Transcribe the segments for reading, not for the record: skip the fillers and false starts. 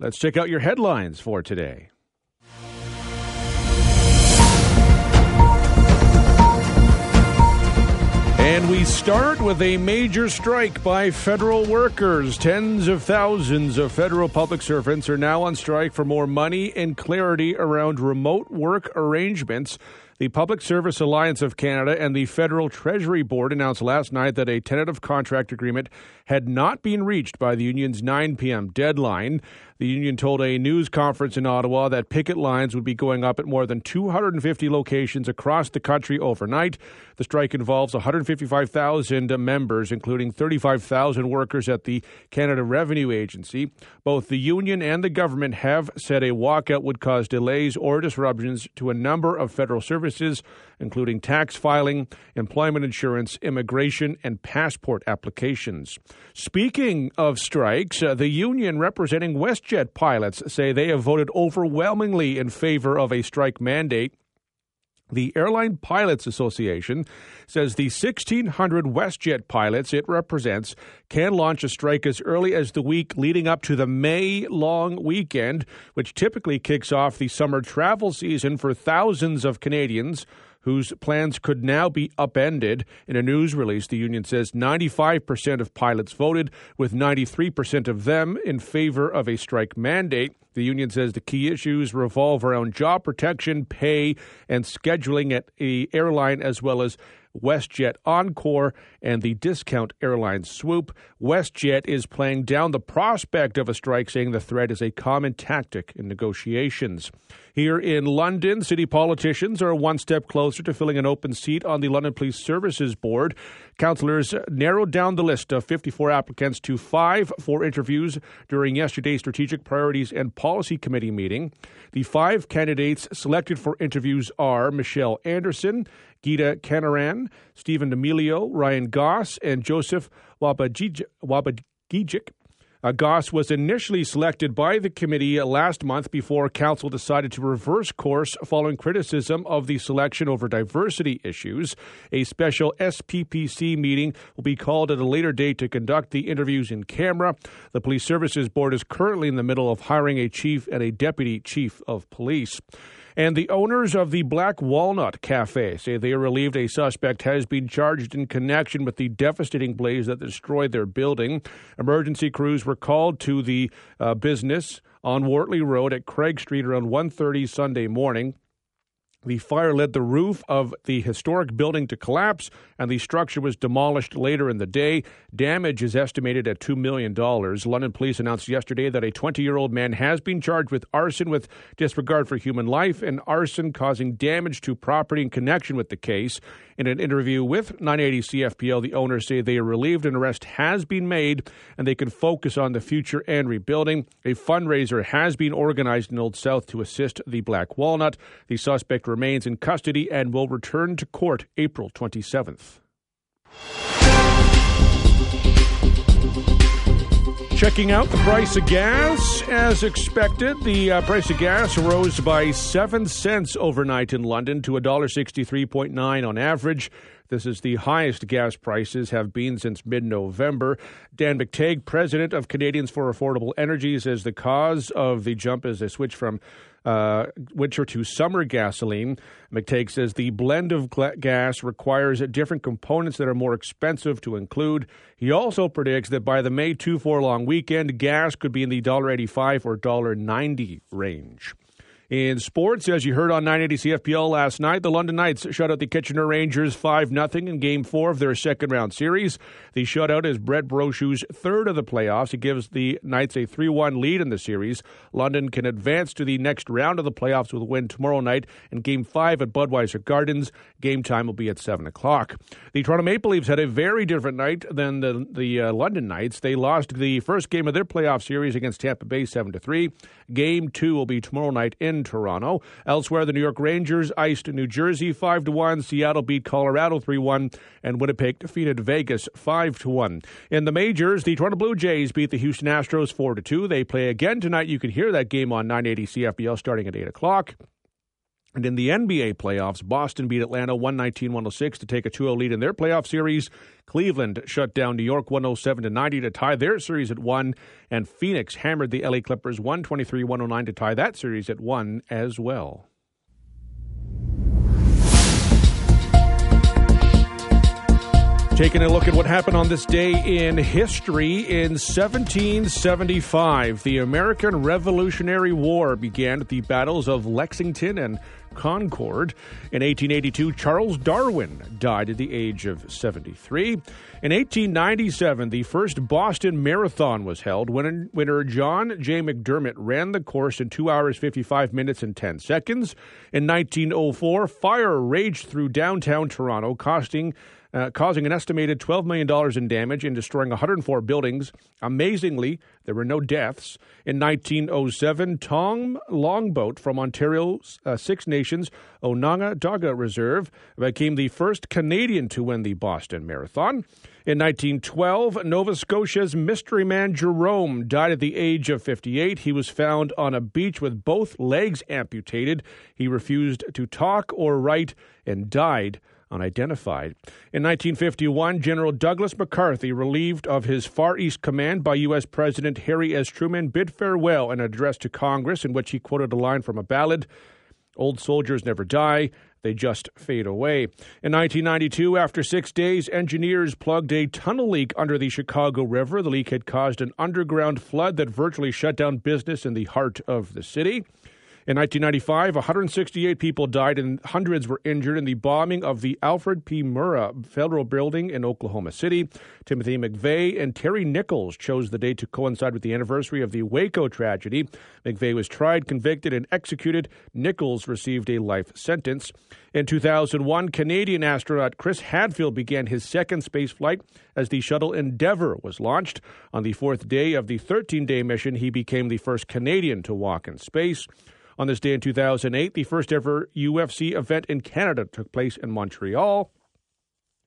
Let's check out your headlines for today. And we start with a major strike by federal workers. Tens of thousands of federal public servants are now on strike for more money and clarity around remote work arrangements. The Public Service Alliance of Canada and the Federal Treasury Board announced last night that a tentative contract agreement had not been reached by the union's 9 p.m. deadline. The union told a news conference in Ottawa that picket lines would be going up at more than 250 locations across the country overnight. The strike involves 155,000 members, including 35,000 workers at the Canada Revenue Agency. Both the union and the government have said a walkout would cause delays or disruptions to a number of federal services, including tax filing, employment insurance, immigration, and passport applications. Speaking of strikes, the union representing WestJet pilots say they have voted overwhelmingly in favor of a strike mandate. The Airline Pilots Association says the 1,600 WestJet pilots it represents can launch a strike as early as the week leading up to the May long weekend, which typically kicks off the summer travel season for thousands of Canadians whose plans could now be upended. In a news release, the union says 95% of pilots voted, with 93% of them in favor of a strike mandate. The union says the key issues revolve around job protection, pay, and scheduling at an airline, as well as WestJet Encore and the discount airline Swoop. WestJet is playing down the prospect of a strike, saying the threat is a common tactic in negotiations. Here in London, city politicians are one step closer to filling an open seat on the London Police Services Board. Councillors narrowed down the list of 54 applicants to 5 for interviews during yesterday's Strategic Priorities and Policy Committee meeting. The 5 candidates selected for interviews are Michelle Anderson, Gita Canaran, Stephen D'Amelio, Ryan Goss, and Joseph Wabagijic. Goss was initially selected by the committee last month before council decided to reverse course following criticism of the selection over diversity issues. A special SPPC meeting will be called at a later date to conduct the interviews in camera. The Police Services Board is currently in the middle of hiring a chief and a deputy chief of police. And the owners of the Black Walnut Cafe say they are relieved a suspect has been charged in connection with the devastating blaze that destroyed their building. Emergency crews were called to the business on Wortley Road at Craig Street around 1:30 Sunday morning. The fire led the roof of the historic building to collapse, and the structure was demolished later in the day. Damage is estimated at $2 million. London police announced yesterday that a 20-year-old man has been charged with arson with disregard for human life and arson causing damage to property in connection with the case. In an interview with 980 CFPL, the owners say they are relieved an arrest has been made and they can focus on the future and rebuilding. A fundraiser has been organized in Old South to assist the Black Walnut. The suspect remains in custody and will return to court April 27th. Checking out the price of gas. As expected, the price of gas rose by 7 cents overnight in London to $1.639 on average. This is the highest gas prices have been since mid-November. Dan McTague, president of Canadians for Affordable Energy, says the cause of the jump is a switch from winter to summer gasoline. McTague says the blend of gas requires different components that are more expensive to include. He also predicts that by the May 2-4 long weekend, gas could be in the $1.85 or $1.90 range. In sports, as you heard on 980 CFPL last night, the London Knights shut out the Kitchener Rangers 5-0 in Game 4 of their second-round series. The shutout is Brett Brochu's third of the playoffs. It gives the Knights a 3-1 lead in the series. London can advance to the next round of the playoffs with a win tomorrow night in Game 5 at Budweiser Gardens. Game time will be at 7 o'clock. The Toronto Maple Leafs had a very different night than the London Knights. They lost the first game of their playoff series against Tampa Bay 7-3. Game 2 will be tomorrow night in Toronto. Elsewhere, the New York Rangers iced New Jersey 5-1. Seattle beat Colorado 3-1. And Winnipeg defeated Vegas 5-1. In the majors, the Toronto Blue Jays beat the Houston Astros 4-2. They play again tonight. You can hear that game on 980 CFBL starting at 8 o'clock. And in the NBA playoffs, Boston beat Atlanta 119-106 to take a 2-0 lead in their playoff series. Cleveland shut down New York 107-90 to tie their series at 1. And Phoenix hammered the LA Clippers 123-109 to tie that series at 1 as well. Taking a look at what happened on this day in history. In 1775, the American Revolutionary War began at the battles of Lexington and Concord. In 1882, Charles Darwin died at the age of 73. In 1897, the first Boston Marathon was held. Winner John J. McDermott ran the course in 2 hours, 55 minutes, and 10 seconds. In 1904, fire raged through downtown Toronto, causing an estimated $12 million in damage and destroying 104 buildings. Amazingly, there were no deaths. In 1907, Tom Longboat from Ontario's Six Nations Onondaga Reserve became the first Canadian to win the Boston Marathon. In 1912, Nova Scotia's mystery man Jerome died at the age of 58. He was found on a beach with both legs amputated. He refused to talk or write and died unidentified. In 1951, General Douglas MacArthur, relieved of his Far East command by U.S. President Harry S. Truman, bid farewell in an address to Congress in which he quoted a line from a ballad, "Old soldiers never die, they just fade away." In 1992, after 6 days, engineers plugged a tunnel leak under the Chicago River. The leak had caused an underground flood that virtually shut down business in the heart of the city. In 1995, 168 people died and hundreds were injured in the bombing of the Alfred P. Murrah Federal Building in Oklahoma City. Timothy McVeigh and Terry Nichols chose the day to coincide with the anniversary of the Waco tragedy. McVeigh was tried, convicted, and executed. Nichols received a life sentence. In 2001, Canadian astronaut Chris Hadfield began his second space flight as the shuttle Endeavour was launched. On the fourth day of the 13-day mission, he became the first Canadian to walk in space. On this day in 2008, the first ever UFC event in Canada took place in Montreal.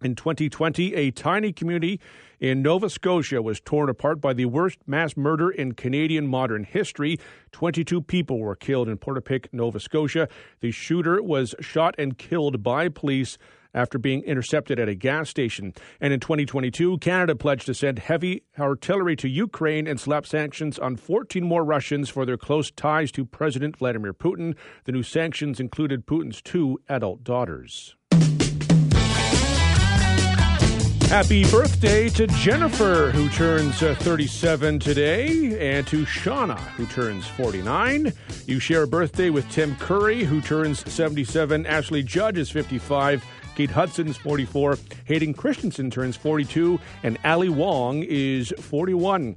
In 2020, a tiny community in Nova Scotia was torn apart by the worst mass murder in Canadian modern history. 22 people were killed in Portapic, Nova Scotia. The shooter was shot and killed by police after being intercepted at a gas station. And in 2022, Canada pledged to send heavy artillery to Ukraine and slap sanctions on 14 more Russians for their close ties to President Vladimir Putin. The new sanctions included Putin's 2 adult daughters. Happy birthday to Jennifer, who turns 37 today, and to Shauna, who turns 49. You share a birthday with Tim Curry, who turns 77. Ashley Judge is 55. Kate Hudson's 44. Hayden Christensen turns 42. And Ali Wong is 41.